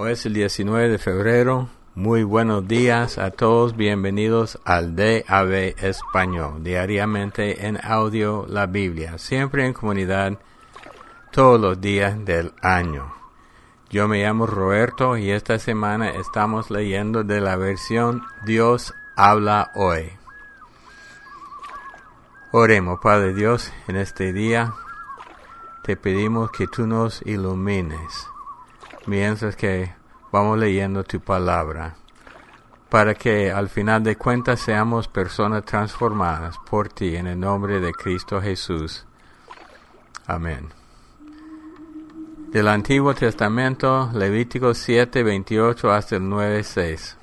Hoy es el 19 de febrero. Muy buenos días a todos. Bienvenidos al DAB Español. Diariamente en audio la Biblia. Siempre en comunidad. Todos los días del año. Yo me llamo Roberto y esta semana estamos leyendo de la versión Dios habla hoy. Oremos, Padre Dios, en este día te pedimos que tú nos ilumines mientras que vamos leyendo tu palabra, para que al final de cuentas seamos personas transformadas por ti, en el nombre de Cristo Jesús. Amén. Del Antiguo Testamento, Levítico 7:28 hasta el 9:6.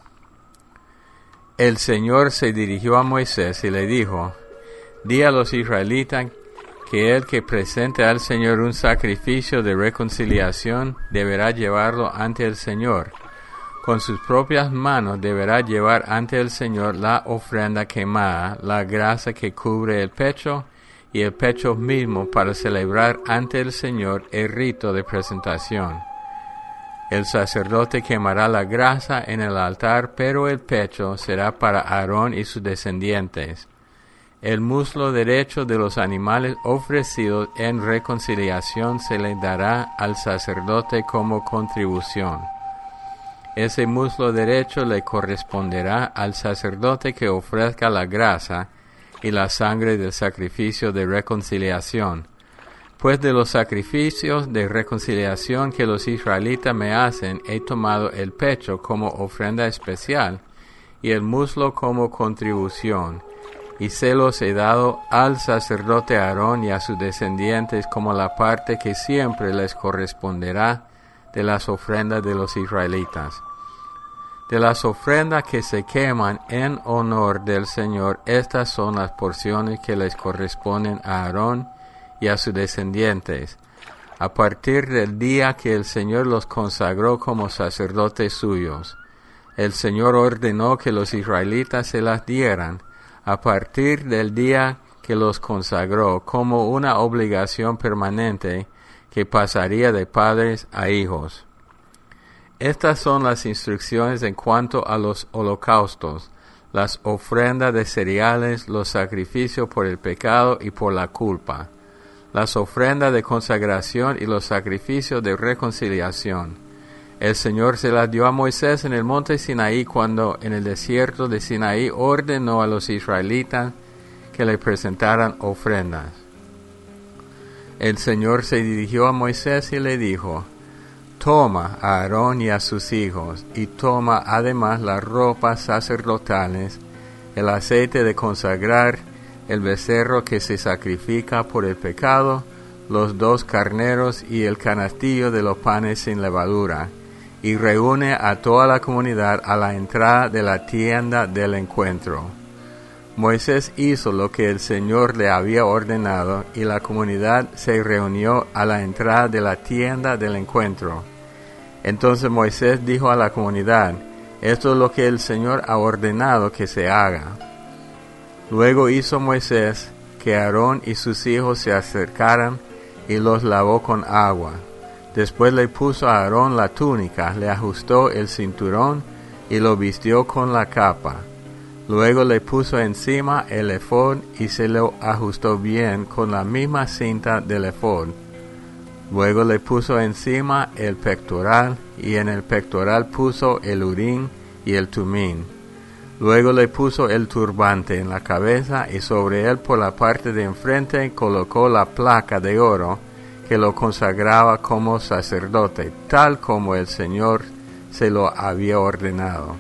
El Señor se dirigió a Moisés y le dijo: Di a los israelitas que el que presente al Señor un sacrificio de reconciliación deberá llevarlo ante el Señor. Con sus propias manos deberá llevar ante el Señor la ofrenda quemada, la grasa que cubre el pecho y el pecho mismo, para celebrar ante el Señor el rito de presentación. El sacerdote quemará la grasa en el altar, pero el pecho será para Aarón y sus descendientes. El muslo derecho de los animales ofrecidos en reconciliación se le dará al sacerdote como contribución. Ese muslo derecho le corresponderá al sacerdote que ofrezca la grasa y la sangre del sacrificio de reconciliación. Pues de los sacrificios de reconciliación que los israelitas me hacen, he tomado el pecho como ofrenda especial y el muslo como contribución, y se los he dado al sacerdote Aarón y a sus descendientes como la parte que siempre les corresponderá de las ofrendas de los israelitas. De las ofrendas que se queman en honor del Señor, estas son las porciones que les corresponden a Aarón y a sus descendientes, a partir del día que el Señor los consagró como sacerdotes suyos. El Señor ordenó que los israelitas se las dieran a partir del día que los consagró, como una obligación permanente que pasaría de padres a hijos. Estas son las instrucciones en cuanto a los holocaustos, las ofrendas de cereales, los sacrificios por el pecado y por la culpa, las ofrendas de consagración y los sacrificios de reconciliación. El Señor se las dio a Moisés en el monte Sinaí, cuando en el desierto de Sinaí ordenó a los israelitas que le presentaran ofrendas. El Señor se dirigió a Moisés y le dijo: Toma a Aarón y a sus hijos, y toma además las ropas sacerdotales, el aceite de consagrar, el becerro que se sacrifica por el pecado, los 2 carneros y el canastillo de los panes sin levadura, y reúne a toda la comunidad a la entrada de la tienda del encuentro. Moisés hizo lo que el Señor le había ordenado, y la comunidad se reunió a la entrada de la tienda del encuentro. Entonces Moisés dijo a la comunidad: Esto es lo que el Señor ha ordenado que se haga. Luego hizo Moisés que Aarón y sus hijos se acercaran, y los lavó con agua. Después le puso a Aarón la túnica, le ajustó el cinturón y lo vistió con la capa. Luego le puso encima el efod y se lo ajustó bien con la misma cinta del efod. Luego le puso encima el pectoral, y en el pectoral puso el urín y el tumín. Luego le puso el turbante en la cabeza, y sobre él por la parte de enfrente colocó la placa de oro que lo consagraba como sacerdote, tal como el Señor se lo había ordenado.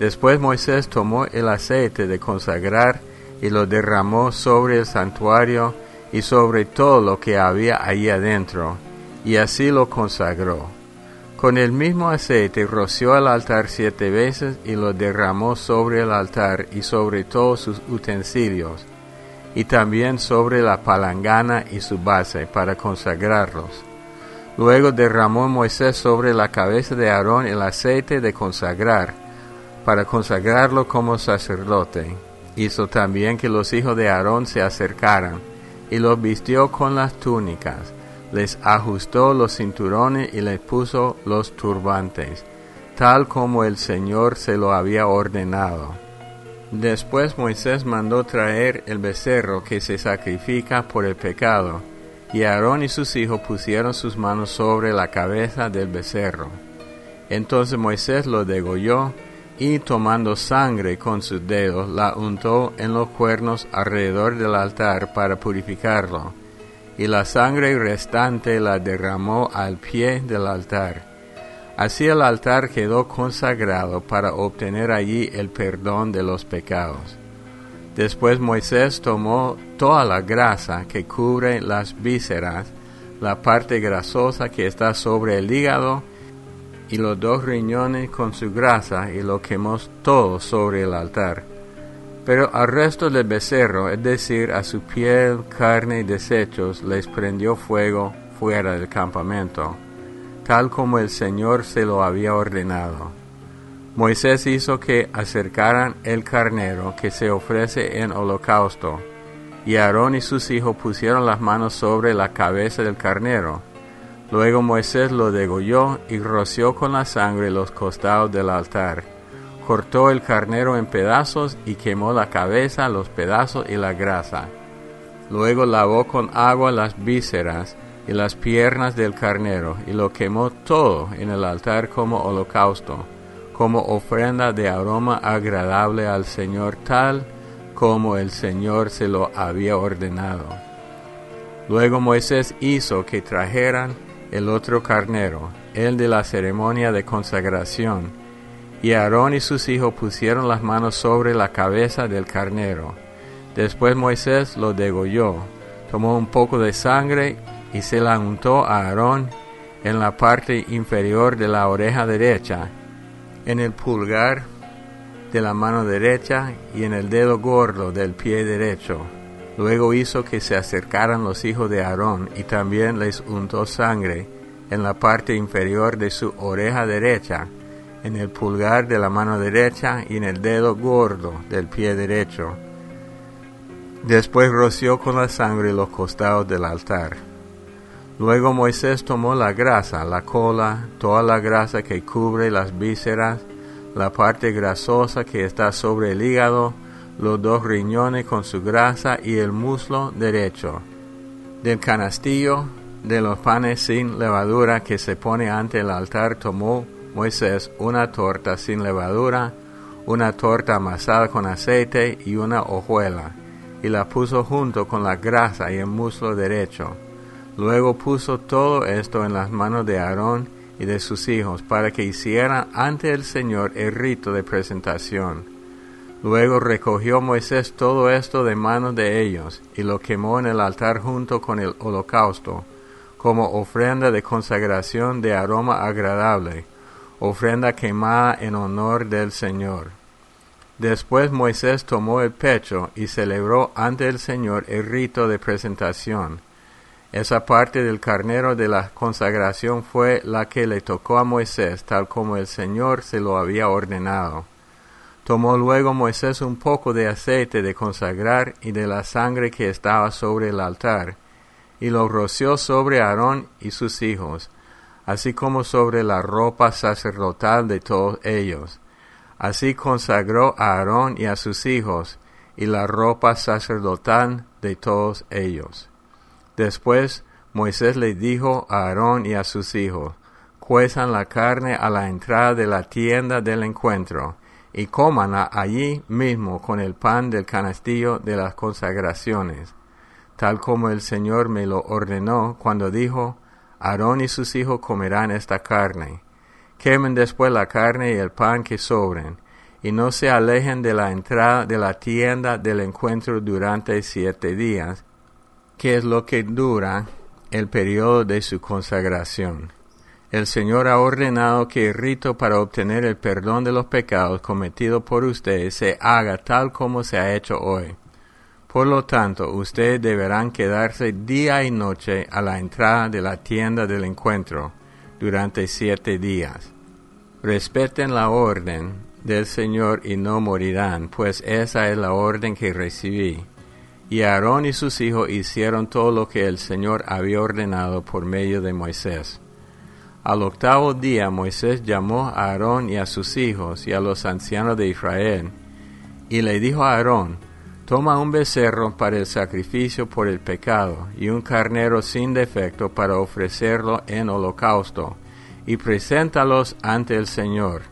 Después Moisés tomó el aceite de consagrar y lo derramó sobre el santuario y sobre todo lo que había allí adentro, y así lo consagró. Con el mismo aceite roció el altar 7 veces y lo derramó sobre el altar y sobre todos sus utensilios, y también sobre la palangana y su base, para consagrarlos. Luego derramó Moisés sobre la cabeza de Aarón el aceite de consagrar, para consagrarlo como sacerdote. Hizo también que los hijos de Aarón se acercaran, y los vistió con las túnicas, les ajustó los cinturones y les puso los turbantes, tal como el Señor se lo había ordenado. Después Moisés mandó traer el becerro que se sacrifica por el pecado, y Aarón y sus hijos pusieron sus manos sobre la cabeza del becerro. Entonces Moisés lo degolló, y tomando sangre con sus dedos, la untó en los cuernos alrededor del altar para purificarlo, y la sangre restante la derramó al pie del altar. Así el altar quedó consagrado para obtener allí el perdón de los pecados. Después Moisés tomó toda la grasa que cubre las vísceras, la parte grasosa que está sobre el hígado, y los 2 riñones con su grasa, y lo quemó todo sobre el altar. Pero al resto del becerro, es decir, a su piel, carne y desechos, les prendió fuego fuera del campamento, tal como el Señor se lo había ordenado. Moisés hizo que acercaran el carnero que se ofrece en holocausto, y Aarón y sus hijos pusieron las manos sobre la cabeza del carnero. Luego Moisés lo degolló y roció con la sangre los costados del altar. Cortó el carnero en pedazos y quemó la cabeza, los pedazos y la grasa. Luego lavó con agua las vísceras y las piernas del carnero y lo quemó todo en el altar como holocausto, como ofrenda de aroma agradable al Señor, tal como el Señor se lo había ordenado. Luego Moisés hizo que trajeran el otro carnero, el de la ceremonia de consagración, y Aarón y sus hijos pusieron las manos sobre la cabeza del carnero. Después Moisés lo degolló, tomó un poco de sangre y se la untó a Aarón en la parte inferior de la oreja derecha, en el pulgar de la mano derecha y en el dedo gordo del pie derecho. Luego hizo que se acercaran los hijos de Aarón y también les untó sangre en la parte inferior de su oreja derecha, en el pulgar de la mano derecha y en el dedo gordo del pie derecho. Después roció con la sangre los costados del altar. Luego Moisés tomó la grasa, la cola, toda la grasa que cubre las vísceras, la parte grasosa que está sobre el hígado, los 2 riñones con su grasa y el muslo derecho, del canastillo de los panes sin levadura que se pone ante el altar. Tomó Moisés una torta sin levadura, una torta amasada con aceite y una hojuela, y la puso junto con la grasa y el muslo derecho. Luego puso todo esto en las manos de Aarón y de sus hijos para que hicieran ante el Señor el rito de presentación. Luego recogió Moisés todo esto de manos de ellos y lo quemó en el altar junto con el holocausto, como ofrenda de consagración de aroma agradable, ofrenda quemada en honor del Señor. Después Moisés tomó el pecho y celebró ante el Señor el rito de presentación. Esa parte del carnero de la consagración fue la que le tocó a Moisés, tal como el Señor se lo había ordenado. Tomó luego Moisés un poco de aceite de consagrar y de la sangre que estaba sobre el altar, y lo roció sobre Aarón y sus hijos, así como sobre la ropa sacerdotal de todos ellos. Así consagró a Aarón y a sus hijos, y la ropa sacerdotal de todos ellos. Después Moisés le dijo a Aarón y a sus hijos: «Cuezan la carne a la entrada de la tienda del encuentro, y cómanla allí mismo con el pan del canastillo de las consagraciones, tal como el Señor me lo ordenó cuando dijo: Aarón y sus hijos comerán esta carne. Quemen después la carne y el pan que sobren, y no se alejen de la entrada de la tienda del encuentro durante 7 días, que es lo que dura el periodo de su consagración». El Señor ha ordenado que el rito para obtener el perdón de los pecados cometidos por ustedes se haga tal como se ha hecho hoy. Por lo tanto, ustedes deberán quedarse día y noche a la entrada de la tienda del encuentro durante 7 días. Respeten la orden del Señor y no morirán, pues esa es la orden que recibí. Y Aarón y sus hijos hicieron todo lo que el Señor había ordenado por medio de Moisés. Al octavo día Moisés llamó a Aarón y a sus hijos y a los ancianos de Israel, y le dijo a Aarón: toma un becerro para el sacrificio por el pecado y un carnero sin defecto para ofrecerlo en holocausto, y preséntalos ante el Señor.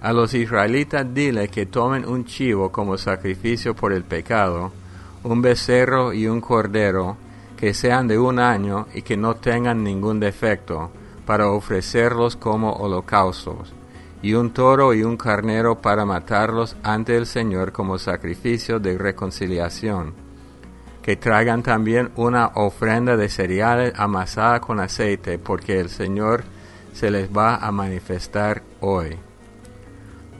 A los israelitas dile que tomen un chivo como sacrificio por el pecado, un becerro y un cordero, que sean de 1 año y que no tengan ningún defecto, para ofrecerlos como holocaustos, y un toro y un carnero para matarlos ante el Señor como sacrificio de reconciliación. Que traigan también una ofrenda de cereales amasada con aceite, porque el Señor se les va a manifestar hoy.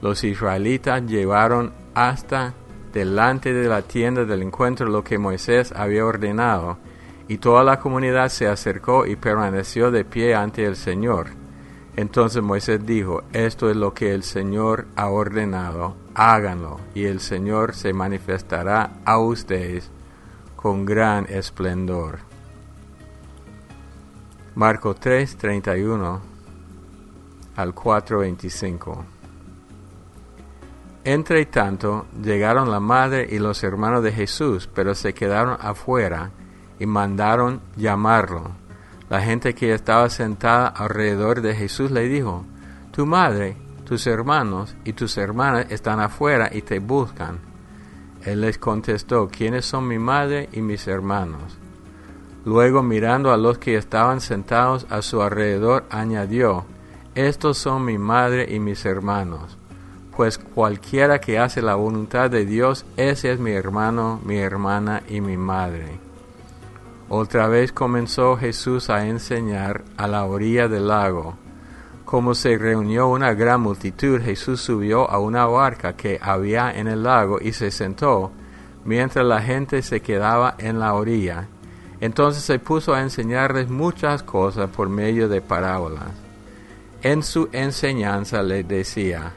Los israelitas llevaron hasta delante de la tienda del encuentro lo que Moisés había ordenado, y toda la comunidad se acercó y permaneció de pie ante el Señor. Entonces Moisés dijo: esto es lo que el Señor ha ordenado, háganlo, y el Señor se manifestará a ustedes con gran esplendor. Marcos 3:31 al 4:25. Entre tanto, llegaron la madre y los hermanos de Jesús, pero se quedaron afuera y mandaron llamarlo. La gente que estaba sentada alrededor de Jesús le dijo: tu madre, tus hermanos y tus hermanas están afuera y te buscan. Él les contestó: ¿quiénes son mi madre y mis hermanos? Luego, mirando a los que estaban sentados a su alrededor, añadió: estos son mi madre y mis hermanos. Pues cualquiera que hace la voluntad de Dios, ese es mi hermano, mi hermana y mi madre. Otra vez comenzó Jesús a enseñar a la orilla del lago. Como se reunió una gran multitud, Jesús subió a una barca que había en el lago y se sentó, mientras la gente se quedaba en la orilla. Entonces se puso a enseñarles muchas cosas por medio de parábolas. En su enseñanza les decía: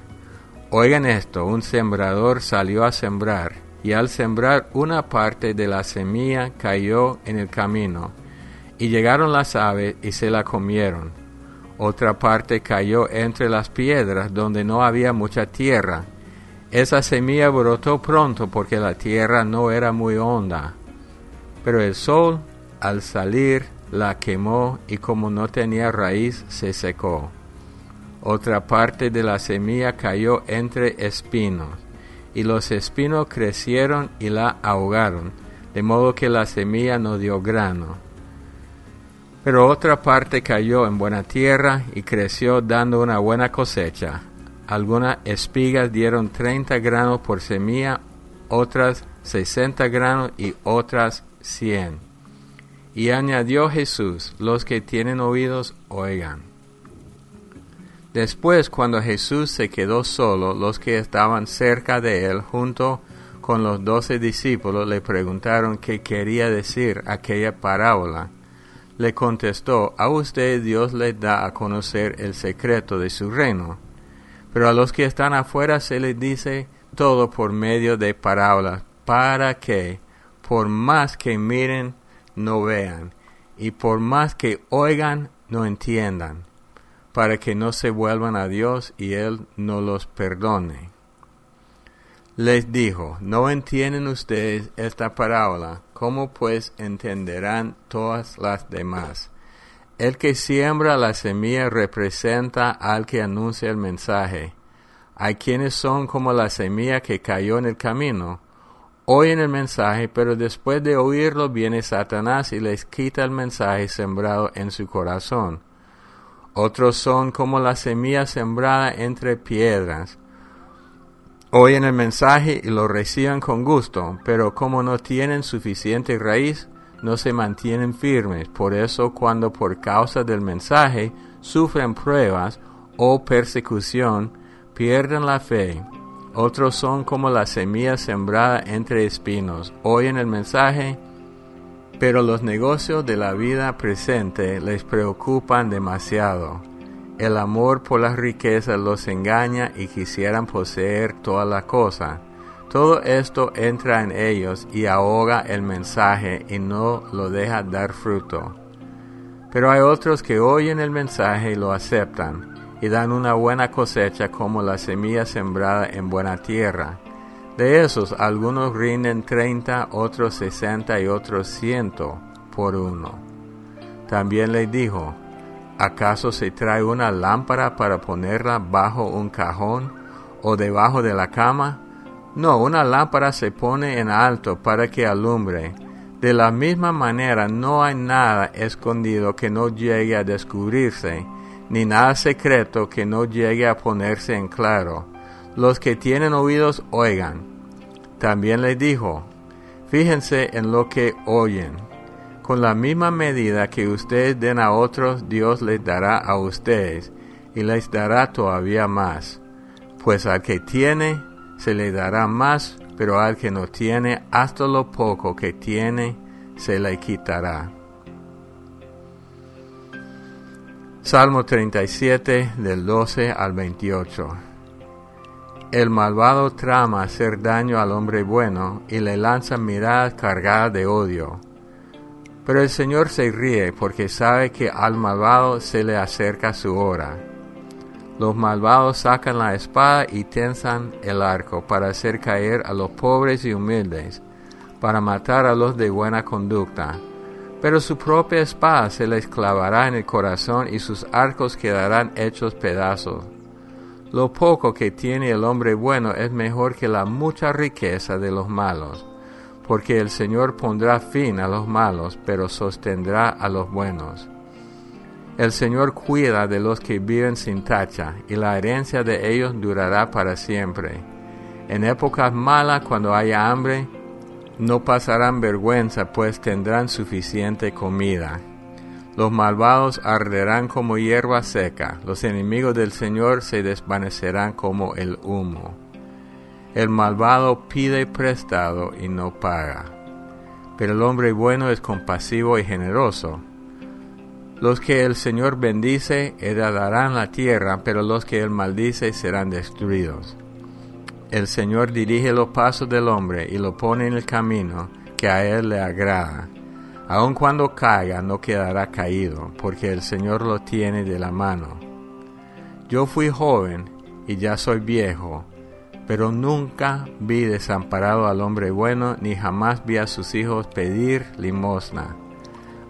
oigan esto, un sembrador salió a sembrar, y al sembrar una parte de la semilla cayó en el camino, y llegaron las aves y se la comieron. Otra parte cayó entre las piedras donde no había mucha tierra. Esa semilla brotó pronto porque la tierra no era muy honda. Pero el sol, al salir, la quemó y como no tenía raíz, se secó. Otra parte de la semilla cayó entre espinos, y los espinos crecieron y la ahogaron, de modo que la semilla no dio grano. Pero otra parte cayó en buena tierra y creció dando una buena cosecha. Algunas espigas dieron 30 granos por semilla, otras 60 granos y otras 100. Y añadió Jesús: los que tienen oídos, oigan. Después, cuando Jesús se quedó solo, los que estaban cerca de él, junto con los 12 discípulos, le preguntaron qué quería decir aquella parábola. Le contestó: a ustedes Dios les da a conocer el secreto de su reino, pero a los que están afuera se les dice todo por medio de parábolas, para que, por más que miren, no vean, y por más que oigan, no entiendan, para que no se vuelvan a Dios y Él no los perdone. Les dijo: ¿no entienden ustedes esta parábola? ¿Cómo pues entenderán todas las demás? El que siembra la semilla representa al que anuncia el mensaje. Hay quienes son como la semilla que cayó en el camino. Oyen el mensaje, pero después de oírlo viene Satanás y les quita el mensaje sembrado en su corazón. Otros son como la semilla sembrada entre piedras. Oyen el mensaje y lo reciben con gusto, pero como no tienen suficiente raíz, no se mantienen firmes. Por eso, cuando por causa del mensaje sufren pruebas o persecución, pierden la fe. Otros son como la semilla sembrada entre espinos. Oyen el mensaje, pero los negocios de la vida presente les preocupan demasiado. El amor por las riquezas los engaña y quisieran poseer toda la cosa. Todo esto entra en ellos y ahoga el mensaje y no lo deja dar fruto. Pero hay otros que oyen el mensaje y lo aceptan, y dan una buena cosecha como la semilla sembrada en buena tierra. De esos, algunos rinden 30, otros 60 y otros 100 por uno. También les dijo, ¿acaso se trae una lámpara para ponerla bajo un cajón o debajo de la cama? No, una lámpara se pone en alto para que alumbre. De la misma manera, no hay nada escondido que no llegue a descubrirse, ni nada secreto que no llegue a ponerse en claro. Los que tienen oídos, oigan. También les dijo, fíjense en lo que oyen. Con la misma medida que ustedes den a otros, Dios les dará a ustedes, y les dará todavía más. Pues al que tiene, se le dará más, pero al que no tiene, hasta lo poco que tiene, se le quitará. Salmo 37, del 12 al 28. El malvado trama hacer daño al hombre bueno, y le lanza miradas cargadas de odio. Pero el Señor se ríe, porque sabe que al malvado se le acerca su hora. Los malvados sacan la espada y tensan el arco para hacer caer a los pobres y humildes, para matar a los de buena conducta. Pero su propia espada se les clavará en el corazón y sus arcos quedarán hechos pedazos. Lo poco que tiene el hombre bueno es mejor que la mucha riqueza de los malos, porque el Señor pondrá fin a los malos, pero sostendrá a los buenos. El Señor cuida de los que viven sin tacha, y la herencia de ellos durará para siempre. En épocas malas, cuando haya hambre, no pasarán vergüenza, pues tendrán suficiente comida. Los malvados arderán como hierba seca, los enemigos del Señor se desvanecerán como el humo. El malvado pide prestado y no paga, pero el hombre bueno es compasivo y generoso. Los que el Señor bendice heredarán la tierra, pero los que Él maldice serán destruidos. El Señor dirige los pasos del hombre y lo pone en el camino que a Él le agrada. Aun cuando caiga, no quedará caído, porque el Señor lo tiene de la mano. Yo fui joven y ya soy viejo, pero nunca vi desamparado al hombre bueno, ni jamás vi a sus hijos pedir limosna.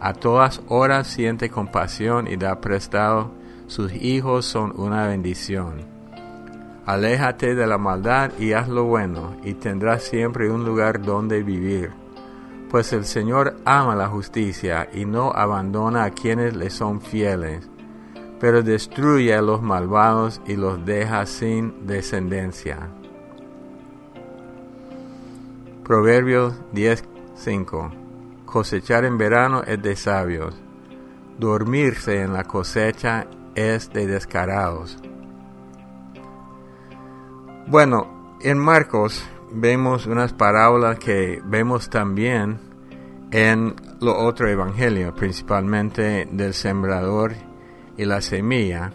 A todas horas siente compasión y da prestado, sus hijos son una bendición. Aléjate de la maldad y haz lo bueno, y tendrás siempre un lugar donde vivir. Pues el Señor ama la justicia y no abandona a quienes le son fieles, pero destruye a los malvados y los deja sin descendencia. Proverbios 10:5. Cosechar en verano es de sabios, dormirse en la cosecha es de descarados. Bueno, en Marcos vemos unas parábolas que vemos también en los otros evangelios, principalmente del sembrador y la semilla.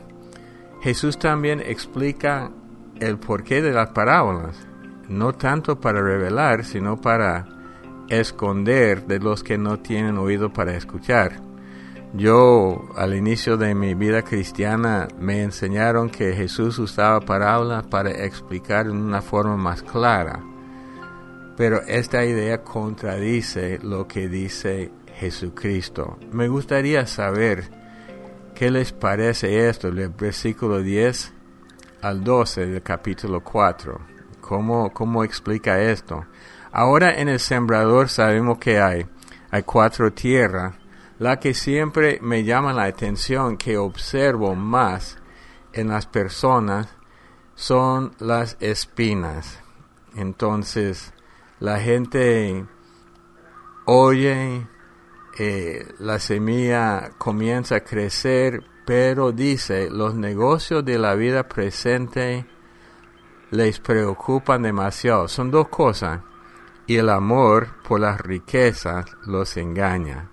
Jesús también explica el porqué de las parábolas, no tanto para revelar, sino para esconder de los que no tienen oído para escuchar. Yo, al inicio de mi vida cristiana, me enseñaron que Jesús usaba parábolas para explicar de una forma más clara, pero esta idea contradice lo que dice Jesucristo. Me gustaría saber qué les parece esto, del versículo 10 al 12 del capítulo 4. ¿Cómo explica esto? Ahora en el sembrador sabemos que hay 4 tierras. La que siempre me llama la atención, que observo más en las personas, son las espinas. Entonces, la gente oye, la semilla comienza a crecer, pero dice, los negocios de la vida presente les preocupan demasiado. Son 2 cosas. Y el amor por las riquezas los engaña.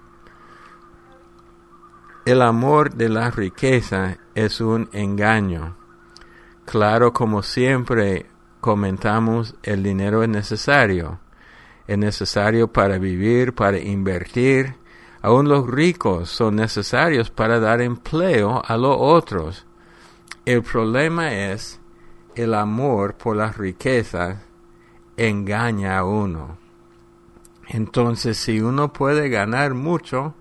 El amor de las riquezas es un engaño. Claro, como siempre, comentamos, el dinero es necesario. Es necesario para vivir, para invertir. Aún los ricos son necesarios para dar empleo a los otros. El problema es el amor por las riquezas engaña a uno. Entonces, si uno puede ganar mucho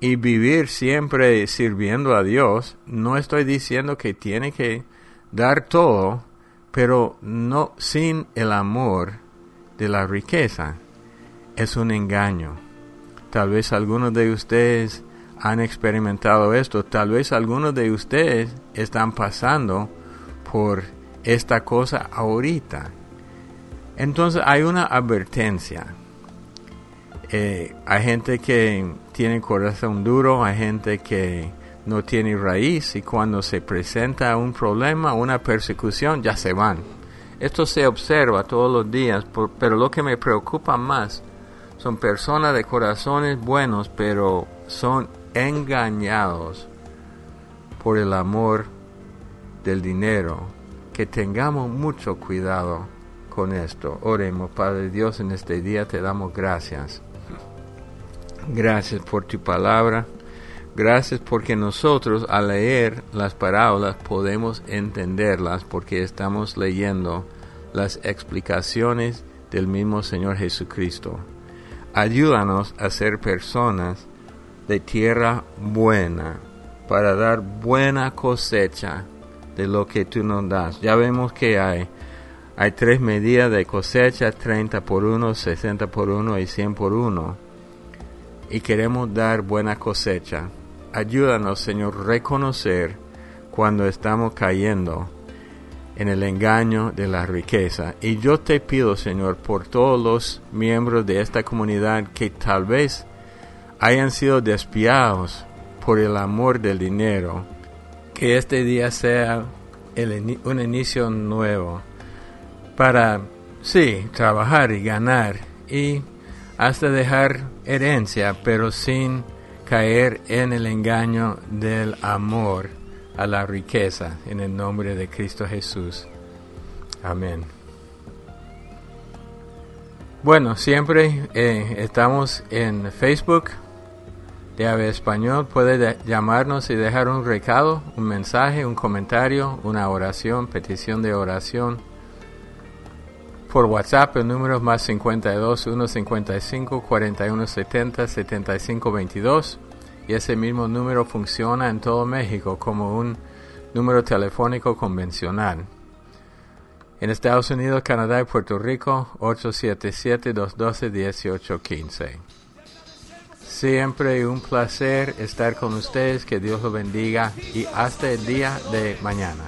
y vivir siempre sirviendo a Dios, no estoy diciendo que tiene que dar todo, pero no sin el amor de la riqueza. Es un engaño. Tal vez algunos de ustedes han experimentado esto. Tal vez algunos de ustedes están pasando por esta cosa ahorita. Entonces hay una advertencia. Hay gente que tiene corazón duro, hay gente que no tiene raíz, y cuando se presenta un problema, una persecución, ya se van. Esto se observa todos los días, pero lo que me preocupa más son personas de corazones buenos, pero son engañados por el amor del dinero. Que tengamos mucho cuidado con esto. Oremos. Padre Dios, en este día te damos gracias. Gracias por tu palabra. Gracias porque nosotros al leer las parábolas podemos entenderlas, porque estamos leyendo las explicaciones del mismo Señor Jesucristo. Ayúdanos a ser personas de tierra buena para dar buena cosecha de lo que tú nos das. Ya vemos que hay tres medidas de cosecha: 30 por 1, 60 por 1 y 100 por 1, y queremos dar buena cosecha. Ayúdanos, Señor, reconocer cuando estamos cayendo en el engaño de la riqueza. Y yo te pido, Señor, por todos los miembros de esta comunidad que tal vez hayan sido desviados por el amor del dinero, que este día sea un inicio nuevo para, sí, trabajar y ganar y hasta dejar herencia, pero sin caer en el engaño del amor a la riqueza, en el nombre de Cristo Jesús. Amén. Bueno, siempre estamos en Facebook, DAB Español. Puede llamarnos y dejar un recado, un mensaje, un comentario, una oración, petición de oración. Por WhatsApp, el número es más 52 155 4170 7522, y ese mismo número funciona en todo México como un número telefónico convencional. En Estados Unidos, Canadá y Puerto Rico, 877-212-1815. Siempre un placer estar con ustedes, que Dios los bendiga, y hasta el día de mañana.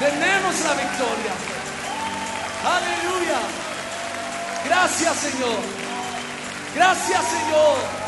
Tenemos la victoria. Aleluya. Gracias, Señor. Gracias, Señor.